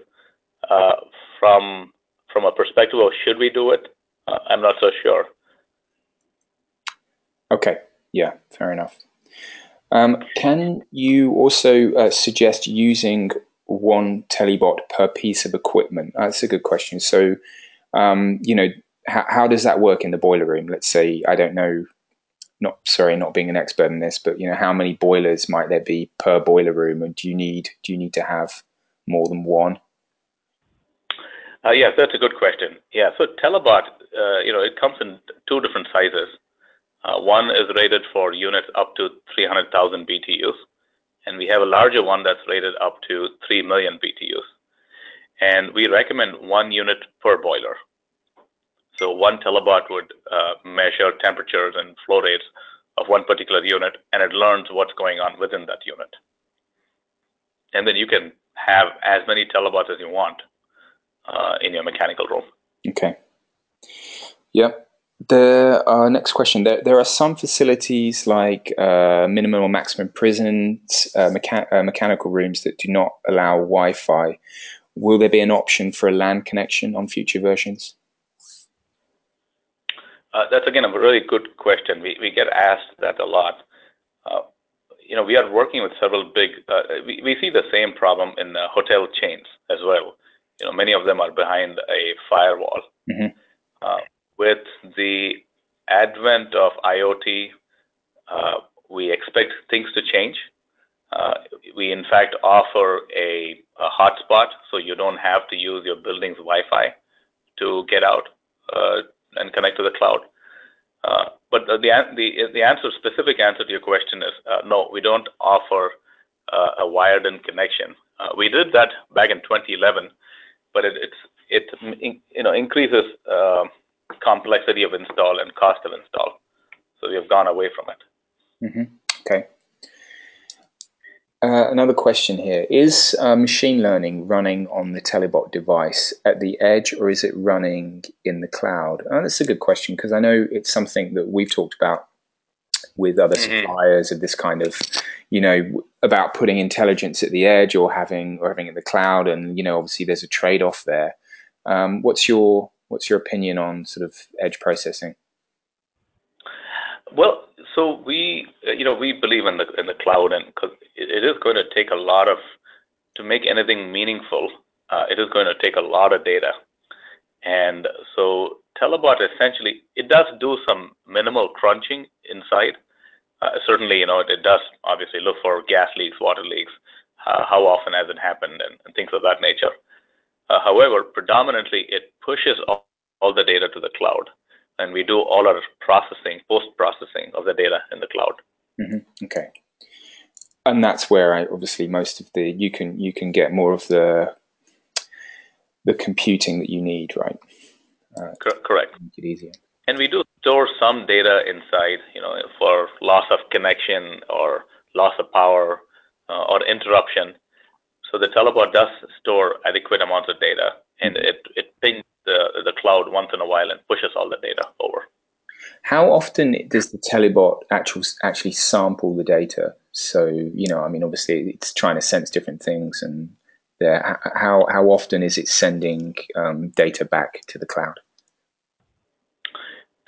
Uh, from from a perspective of should we do it, uh, I'm not so sure. Okay, yeah, fair enough. Um, can you also uh, suggest using one Tellibot per piece of equipment? Uh, that's a good question. So, um, you know, h- how does that work in the boiler room? Let's say, I don't know, not sorry, not being an expert in this, but you know, how many boilers might there be per boiler room, and do you need do you need to have more than one? Uh, yes, that's a good question. Yeah, so Tellibot, uh, you know, it comes in two different sizes. Uh, one is rated for units up to three hundred thousand B T Us, and we have a larger one that's rated up to three million B T Us. And we recommend one unit per boiler. So one Tellibot would uh, measure temperatures and flow rates of one particular unit, and it learns what's going on within that unit. And then you can have as many Tellibots as you want uh, in your mechanical room. Okay. Yep. The uh, next question, there, there are some facilities like uh, minimum or maximum prisons, uh, mecha- uh, mechanical rooms that do not allow Wi-Fi. Will there be an option for a LAN connection on future versions? Uh, that's, again, a really good question. We, we get asked that a lot. Uh, you know, we are working with several big, uh, we, we see the same problem in uh, hotel chains as well. You know, many of them are behind a firewall. Mm-hmm. Uh, With the advent of IoT, uh, we expect things to change. Uh, we, in fact, offer a, a hotspot, so you don't have to use your building's Wi-Fi to get out uh, and connect to the cloud. Uh, but the, the the answer, specific answer to your question is uh, no, we don't offer uh, a wired-in connection. Uh, we did that back in twenty eleven, but it it's, it you know increases. Uh, complexity of install and cost of install. So we have gone away from it. Mm-hmm. Okay. Uh, another question here. Is uh, machine learning running on the Tellibot device at the edge, or is it running in the cloud? Oh, that's a good question, because I know it's something that we've talked about with other mm-hmm. suppliers of this kind of, you know, about putting intelligence at the edge or having or having it in the cloud. And, you know, obviously there's a trade-off there. Um, what's your... What's your opinion on sort of edge processing? Well, so we, you know, we believe in the in the cloud, and cause it is going to take a lot of to make anything meaningful. Uh, it is going to take a lot of data, and so Tellibot essentially it does do some minimal crunching inside. Uh, certainly, you know, it, it does obviously look for gas leaks, water leaks, uh, how often has it happened, and, and things of that nature. Uh, however, predominantly, it pushes all, all the data to the cloud, and we do all our processing, post-processing of the data in the cloud. Mm-hmm. Okay. and that's where I, obviously most of the you can you can get more of the the computing that you need, right? Uh, Correct. Make it easier. And we do store some data inside, you know, for loss of connection or loss of power uh, or interruption. So the Tellibot does store adequate amounts of data, and it, it pings the, the cloud once in a while and pushes all the data over. How often does the Tellibot actual, actually sample the data? So, you know, I mean, obviously it's trying to sense different things, and there, how, how often is it sending um, data back to the cloud?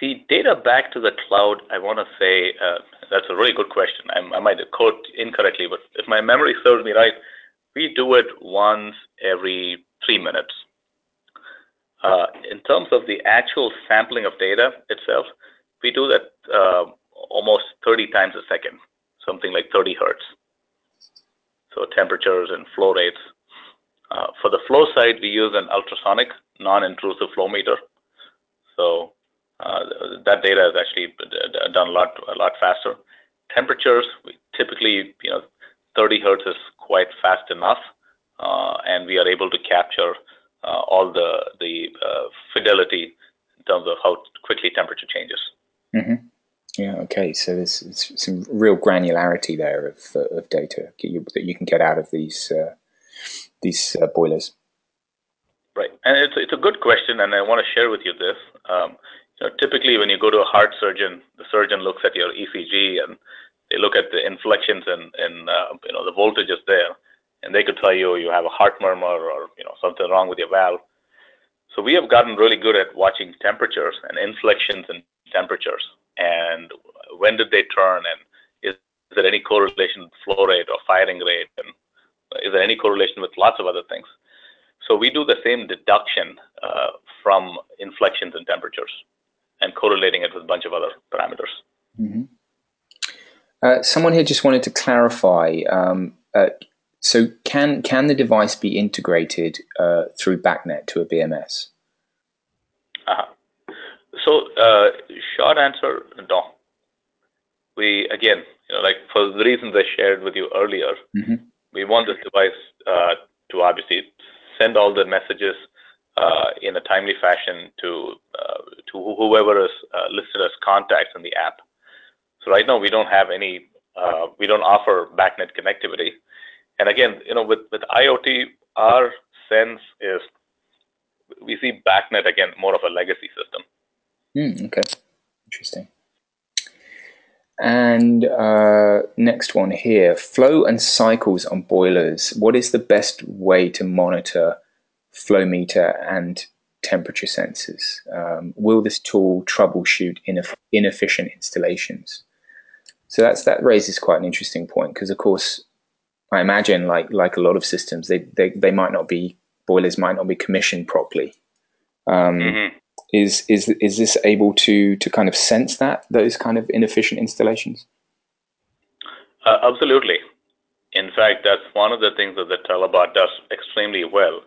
The data back to the cloud, I want to say, uh, that's a really good question. I, I might quote incorrectly, but if my memory serves me right, we do it once every three minutes. Uh, in terms of the actual sampling of data itself, we do that uh, almost thirty times a second, something like thirty hertz. So temperatures and flow rates. Uh, for the flow side, we use an ultrasonic, non-intrusive flow meter. So uh, that data is actually done a lot, a lot faster. Temperatures, we typically, you know, thirty hertz is quite fast enough, uh, and we are able to capture uh, all the the uh, fidelity in terms of how quickly temperature changes. Mm-hmm. Yeah. Okay. So there's, there's some real granularity there of uh, of data that you can get out of these uh, these uh, boilers. Right, and it's it's a good question, and I want to share with you this. Um, you know, typically, when you go to a heart surgeon, the surgeon looks at your E C G and they look at the inflections and, and uh, you know, the voltages there, and they could tell you you have a heart murmur or, you know, something wrong with your valve. So we have gotten really good at watching temperatures and inflections in temperatures, and when did they turn, and is, is there any correlation with flow rate or firing rate, and is there any correlation with lots of other things? So we do the same deduction uh, from inflections and temperatures and correlating it with a bunch of other parameters. Mm-hmm. Uh, someone here just wanted to clarify. Um, uh, so, can can the device be integrated uh, through BACnet to a B M S? Uh-huh. So, uh, short answer, no. We again, you know, like for the reasons I shared with you earlier, mm-hmm. we want this device uh, to obviously send all the messages uh, in a timely fashion to uh, to whoever is uh, listed as contacts in the app. So right now we don't have any, uh, we don't offer BACnet connectivity. And again, you know, with, with IoT, our sense is we see BACnet again more of a legacy system. Mm, okay, interesting. And uh, next one here, flow and cycles on boilers. What is the best way to monitor flow meter and temperature sensors? Um, will this tool troubleshoot ineff inefficient installations? So that's that raises quite an interesting point, because of course I imagine like like a lot of systems, they they, they might not be boilers might not be commissioned properly. Um, mm-hmm. Is is is this able to to kind of sense that those kind of inefficient installations? Uh, absolutely. In fact, that's one of the things that the Tellibot does extremely well.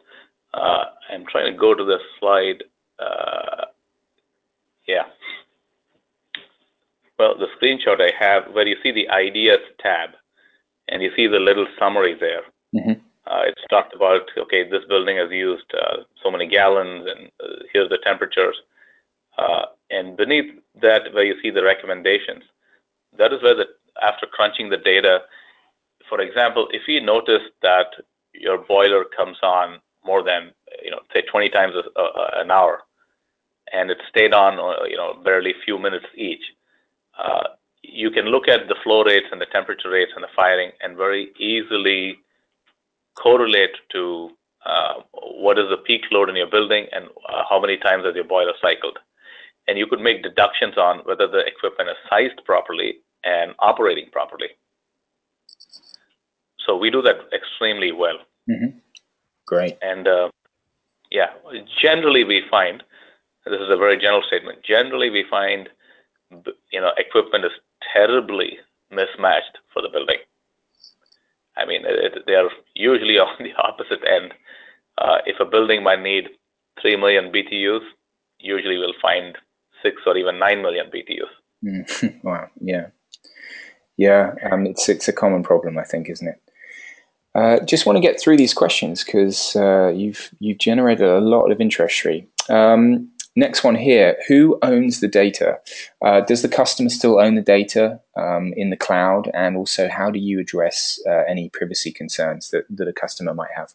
Uh, I'm trying to go to the slide. Uh, yeah. Well, the screenshot I have where you see the ideas tab, and you see the little summary there. Mm-hmm. Uh, it's talked about, okay, this building has used uh, so many gallons, and uh, here's the temperatures. Uh, and beneath that, where you see the recommendations, that is where the, after crunching the data, for example, if you notice that your boiler comes on more than, you know, say twenty times a, a, an hour, and it stayed on, you know, barely a few minutes each, uh, you can look at the flow rates and the temperature rates and the firing and very easily correlate to uh, what is the peak load in your building and uh, how many times has your boiler cycled. And you could make deductions on whether the equipment is sized properly and operating properly. So we do that extremely well. Mm-hmm. Great. And uh, yeah, generally we find, this is a very general statement, generally we find, you know, equipment is terribly mismatched for the building. I mean, it, they are usually on the opposite end. Uh, if a building might need three million B T Us, usually we'll find six or even nine million B T Us. Mm. Wow, yeah. Yeah, um, it's it's a common problem, I think, isn't it? Uh, just want to get through these questions because uh, you've you've generated a lot of interest, Sri. Um, next one here: who owns the data? Uh, does the customer still own the data um, in the cloud? And also, how do you address uh, any privacy concerns that that a customer might have?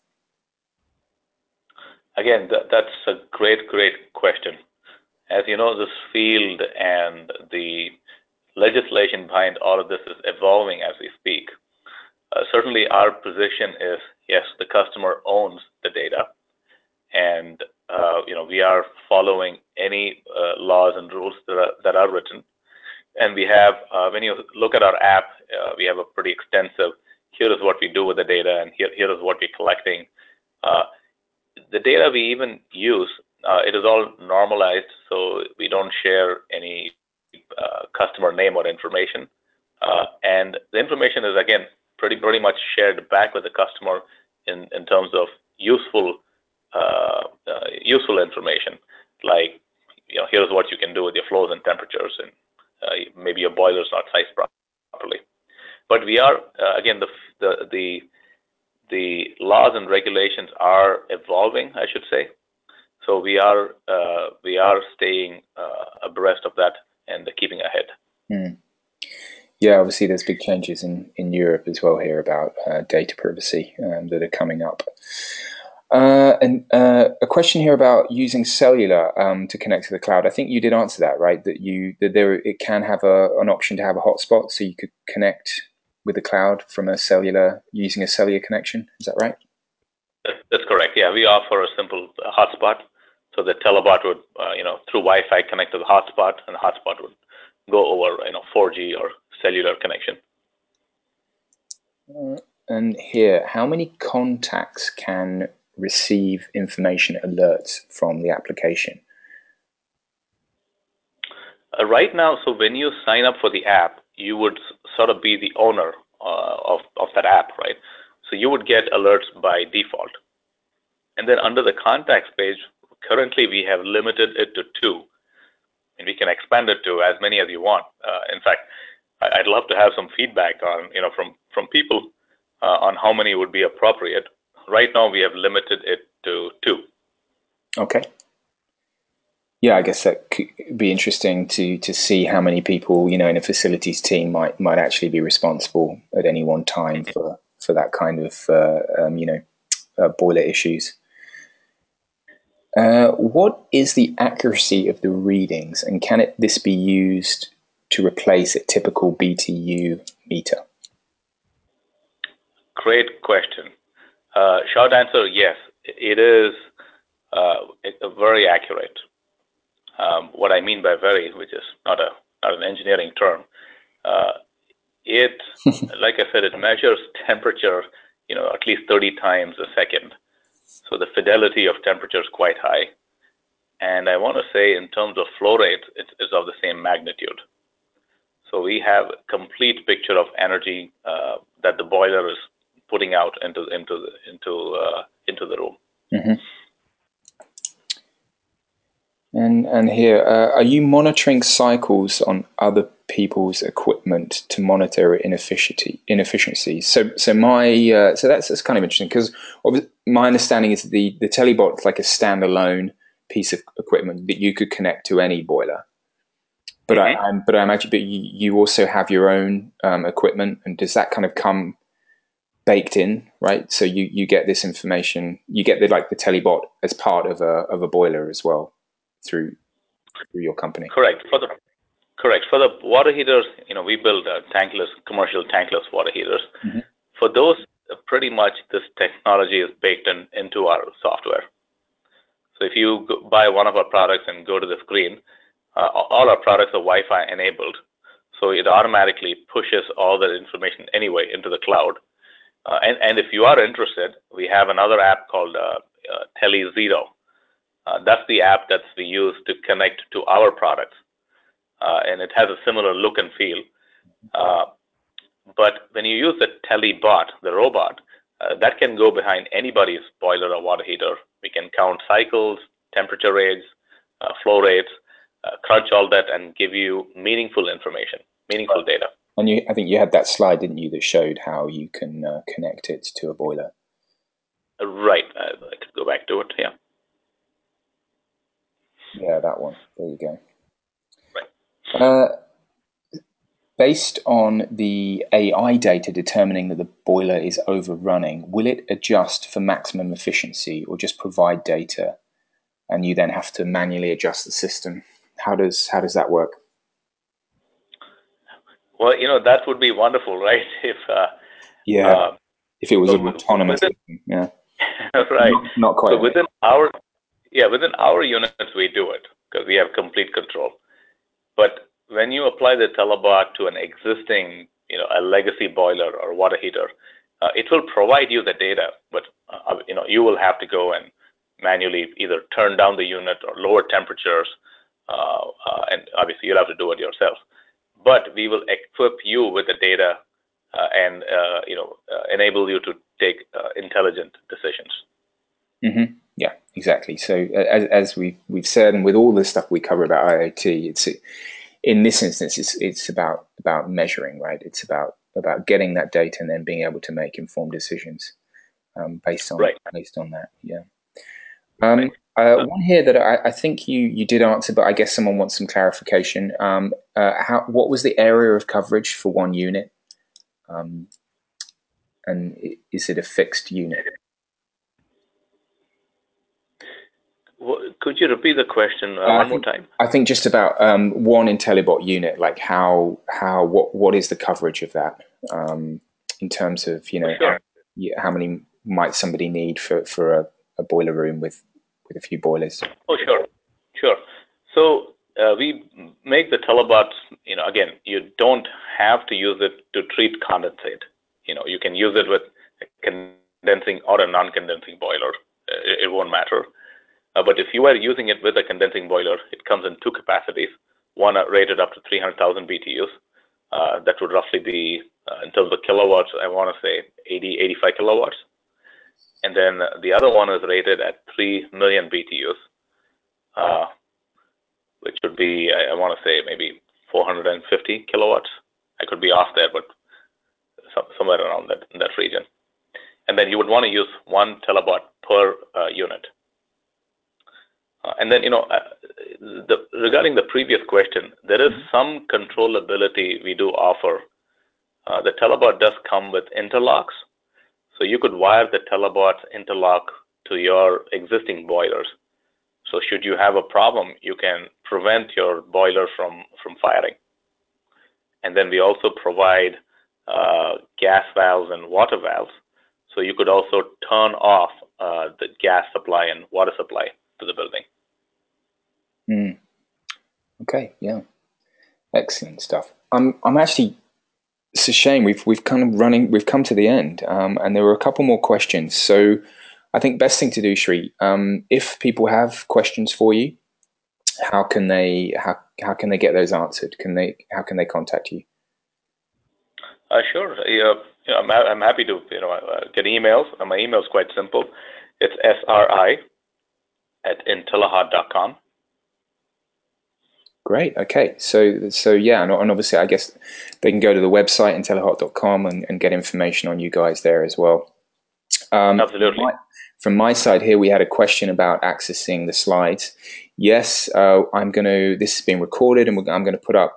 Again, th that's a great, great question. As you know, this field and the legislation behind all of this is evolving as we speak. Uh, certainly our position is, yes, the customer owns the data, and uh, you know, we are following any uh, laws and rules that are, that are written. And we have, uh, when you look at our app, uh, we have a pretty extensive, here is what we do with the data, and here, here is what we're collecting. Uh, the data we even use, uh, it is all normalized, so we don't share any Uh, customer name or information, uh, and the information is again pretty pretty much shared back with the customer in in terms of useful uh, uh, useful information, like, you know, here's what you can do with your flows and temperatures, and uh, maybe your boiler's not sized properly. But we are uh, again the the the the laws and regulations are evolving, I should say, so we are uh, we are staying uh, abreast of that and keeping ahead. Mm. Yeah, obviously there's big changes in, in Europe as well here about uh, data privacy um, that are coming up. Uh, and uh, a question here about using cellular um, to connect to the cloud. I think you did answer that, right? That you that there it can have a, an option to have a hotspot, so you could connect with the cloud from a cellular using a cellular connection. Is that right? That's correct. Yeah, we offer a simple hotspot. So the Tellibot would, uh, you know, through Wi-Fi connect to the hotspot, and the hotspot would go over, you know, four G or cellular connection. Uh, and here, how many contacts can receive information alerts from the application? Uh, right now, so when you sign up for the app, you would sort of be the owner uh, of, of that app, right? So you would get alerts by default. And then under the contacts page, currently, we have limited it to two, and we can expand it to as many as you want. Uh, in fact, I'd love to have some feedback on, you know, from from people uh, on how many would be appropriate. Right now, we have limited it to two. Okay. Yeah, I guess that could be interesting to to see how many people, you know, in a facilities team might might actually be responsible at any one time mm-hmm. for for that kind of uh, um, you know uh, boiler issues. Uh, what is the accuracy of the readings, and can it this be used to replace a typical B T U meter? Great question. Uh, short answer, yes. It is uh, very accurate. Um, what I mean by very, which is not a not an engineering term, uh, it, like I said, it measures temperature, you know, at least thirty times a second. So the fidelity of temperature is quite high. And I want to say in terms of flow rates, it is of the same magnitude. So we have a complete picture of energy uh, that the boiler is putting out into, into, the, into, uh, into the room. Mm-hmm. And, and here, uh, are you monitoring cycles on other people's equipment to monitor inefficiency inefficiencies? So, so my uh, so that's, that's kind of interesting, because my understanding is that the the Tellibot is like a standalone piece of equipment that you could connect to any boiler. But mm-hmm. I, I'm, but I imagine, but you, you also have your own um, equipment, and does that kind of come baked in, right? So you you get this information, you get the like the Tellibot as part of a of a boiler as well. Through, through your company. Correct. For the correct for the water heaters, you know, we build uh, tankless commercial tankless water heaters. Mm-hmm. For those, uh, pretty much this technology is baked in into our software. So if you go, buy one of our products and go to the screen, uh, all our products are Wi-Fi enabled, so it automatically pushes all that information anyway into the cloud. Uh, and and if you are interested, we have another app called uh, uh, TeleZero. Uh, that's the app that we use to connect to our products, uh, and it has a similar look and feel. Uh, but when you use the Tellibot, the robot, uh, that can go behind anybody's boiler or water heater. We can count cycles, temperature rates, uh, flow rates, uh, crunch all that, and give you meaningful information, meaningful data. And you, I think you had that slide, didn't you, that showed how you can uh, connect it to a boiler? Right. I, I could go back to it, yeah. Yeah, that one. There you go. Right. Uh, based on the A I data determining that the boiler is overrunning, will it adjust for maximum efficiency or just provide data and you then have to manually adjust the system? How does how does that work? Well, you know, that would be wonderful, right? If uh, yeah, uh, if it was so an autonomous within, system, yeah, right. Not, not quite. So within our yeah, within our units we do it because we have complete control. But when you apply the Tellibot to an existing, you know, a legacy boiler or water heater, uh, it will provide you the data, but uh, you know, you will have to go and manually either turn down the unit or lower temperatures, uh, uh, and obviously you'll have to do it yourself. But we will equip you with the data uh, and uh, you know uh, enable you to take uh, intelligent decisions. Mm-hmm. Yeah, exactly. So uh, as as we we've said, and with all the stuff we cover about IoT, it's in this instance it's it's about about measuring, right? It's about about getting that data and then being able to make informed decisions um, based on right. based on that. Yeah. Um, uh, one here that I, I think you, you did answer, but I guess someone wants some clarification. Um, uh, how, what was the area of coverage for one unit? Um, and is it a fixed unit? Well, could you repeat the question uh, uh, one think, more time? I think just about um, one IntelliBot unit, like how, how what, what is the coverage of that um, in terms of, you know, sure. how, how many might somebody need for, for a, a boiler room with, with a few boilers? Oh, sure, sure. So uh, we make the Tellibot, you know, again, you don't have to use it to treat condensate. You know, you can use it with a condensing or a non-condensing boiler. It, it won't matter. Uh, but if you are using it with a condensing boiler, it comes in two capacities, one rated up to three hundred thousand B T Us. Uh, that would roughly be, uh, in terms of kilowatts, I want to say eighty, eighty-five kilowatts. And then the other one is rated at three million B T Us, uh, which would be, I, I want to say, maybe four hundred fifty kilowatts. I could be off there, but some, somewhere around that, in that region. And then you would want to use one Tellibot per uh, unit. Uh, and then, you know, uh, the, regarding the previous question, there is some controllability we do offer. Uh, the Tellibot does come with interlocks. So you could wire the Tellibot's interlock to your existing boilers. So should you have a problem, you can prevent your boiler from, from firing. And then we also provide uh, gas valves and water valves. So you could also turn off uh, the gas supply and water supply to the building. Mm. Okay, yeah. Excellent stuff. I'm, I'm actually... It's a shame we've we've kind of running we've come to the end, um, and there were a couple more questions. So, I think best thing to do, Shri, um, if people have questions for you, how can they how how can they get those answered? Can they how can they contact you? Uh, sure, uh, you know, I'm I'm happy to you know uh, get emails. Uh, my email is quite simple. It's S R I at intellihot dot com. Great. Okay. So, so yeah, and, and obviously, I guess they can go to the website intellihot dot com and, and get information on you guys there as well. Um, Absolutely. From my, from my side here, we had a question about accessing the slides. Yes, uh, I'm going to. This is being recorded, and we're, I'm going to put up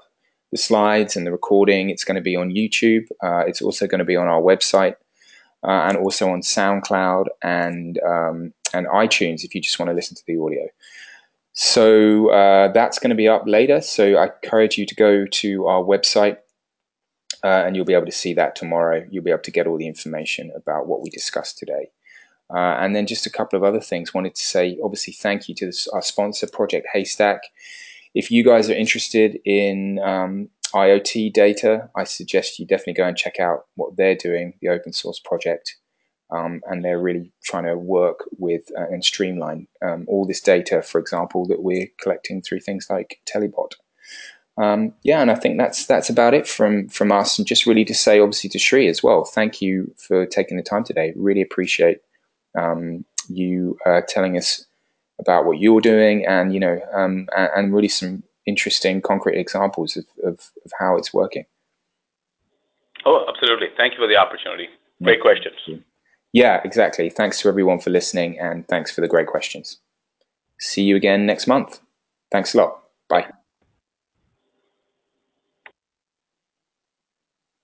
the slides and the recording. It's going to be on YouTube. Uh, it's also going to be on our website uh, and also on SoundCloud and um, and iTunes if you just want to listen to the audio. So uh, that's going to be up later. So I encourage you to go to our website uh, and you'll be able to see that tomorrow. You'll be able to get all the information about what we discussed today. Uh, and then just a couple of other things. Wanted to say, obviously, thank you to this, our sponsor, Project Haystack. If you guys are interested in um, IoT data, I suggest you definitely go and check out what they're doing, the open source project. Um, and they're really trying to work with uh, and streamline um, all this data, for example, that we're collecting through things like Tellibot. Um, yeah, and I think that's that's about it from, from us. And just really to say, obviously, to Shri as well, thank you for taking the time today. Really appreciate um, you uh, telling us about what you're doing and, you know, um, and, and really some interesting concrete examples of, of, of how it's working. Oh, absolutely. Thank you for the opportunity. Great questions. Yeah, exactly. Thanks to everyone for listening, and thanks for the great questions. See you again next month. Thanks a lot. Bye.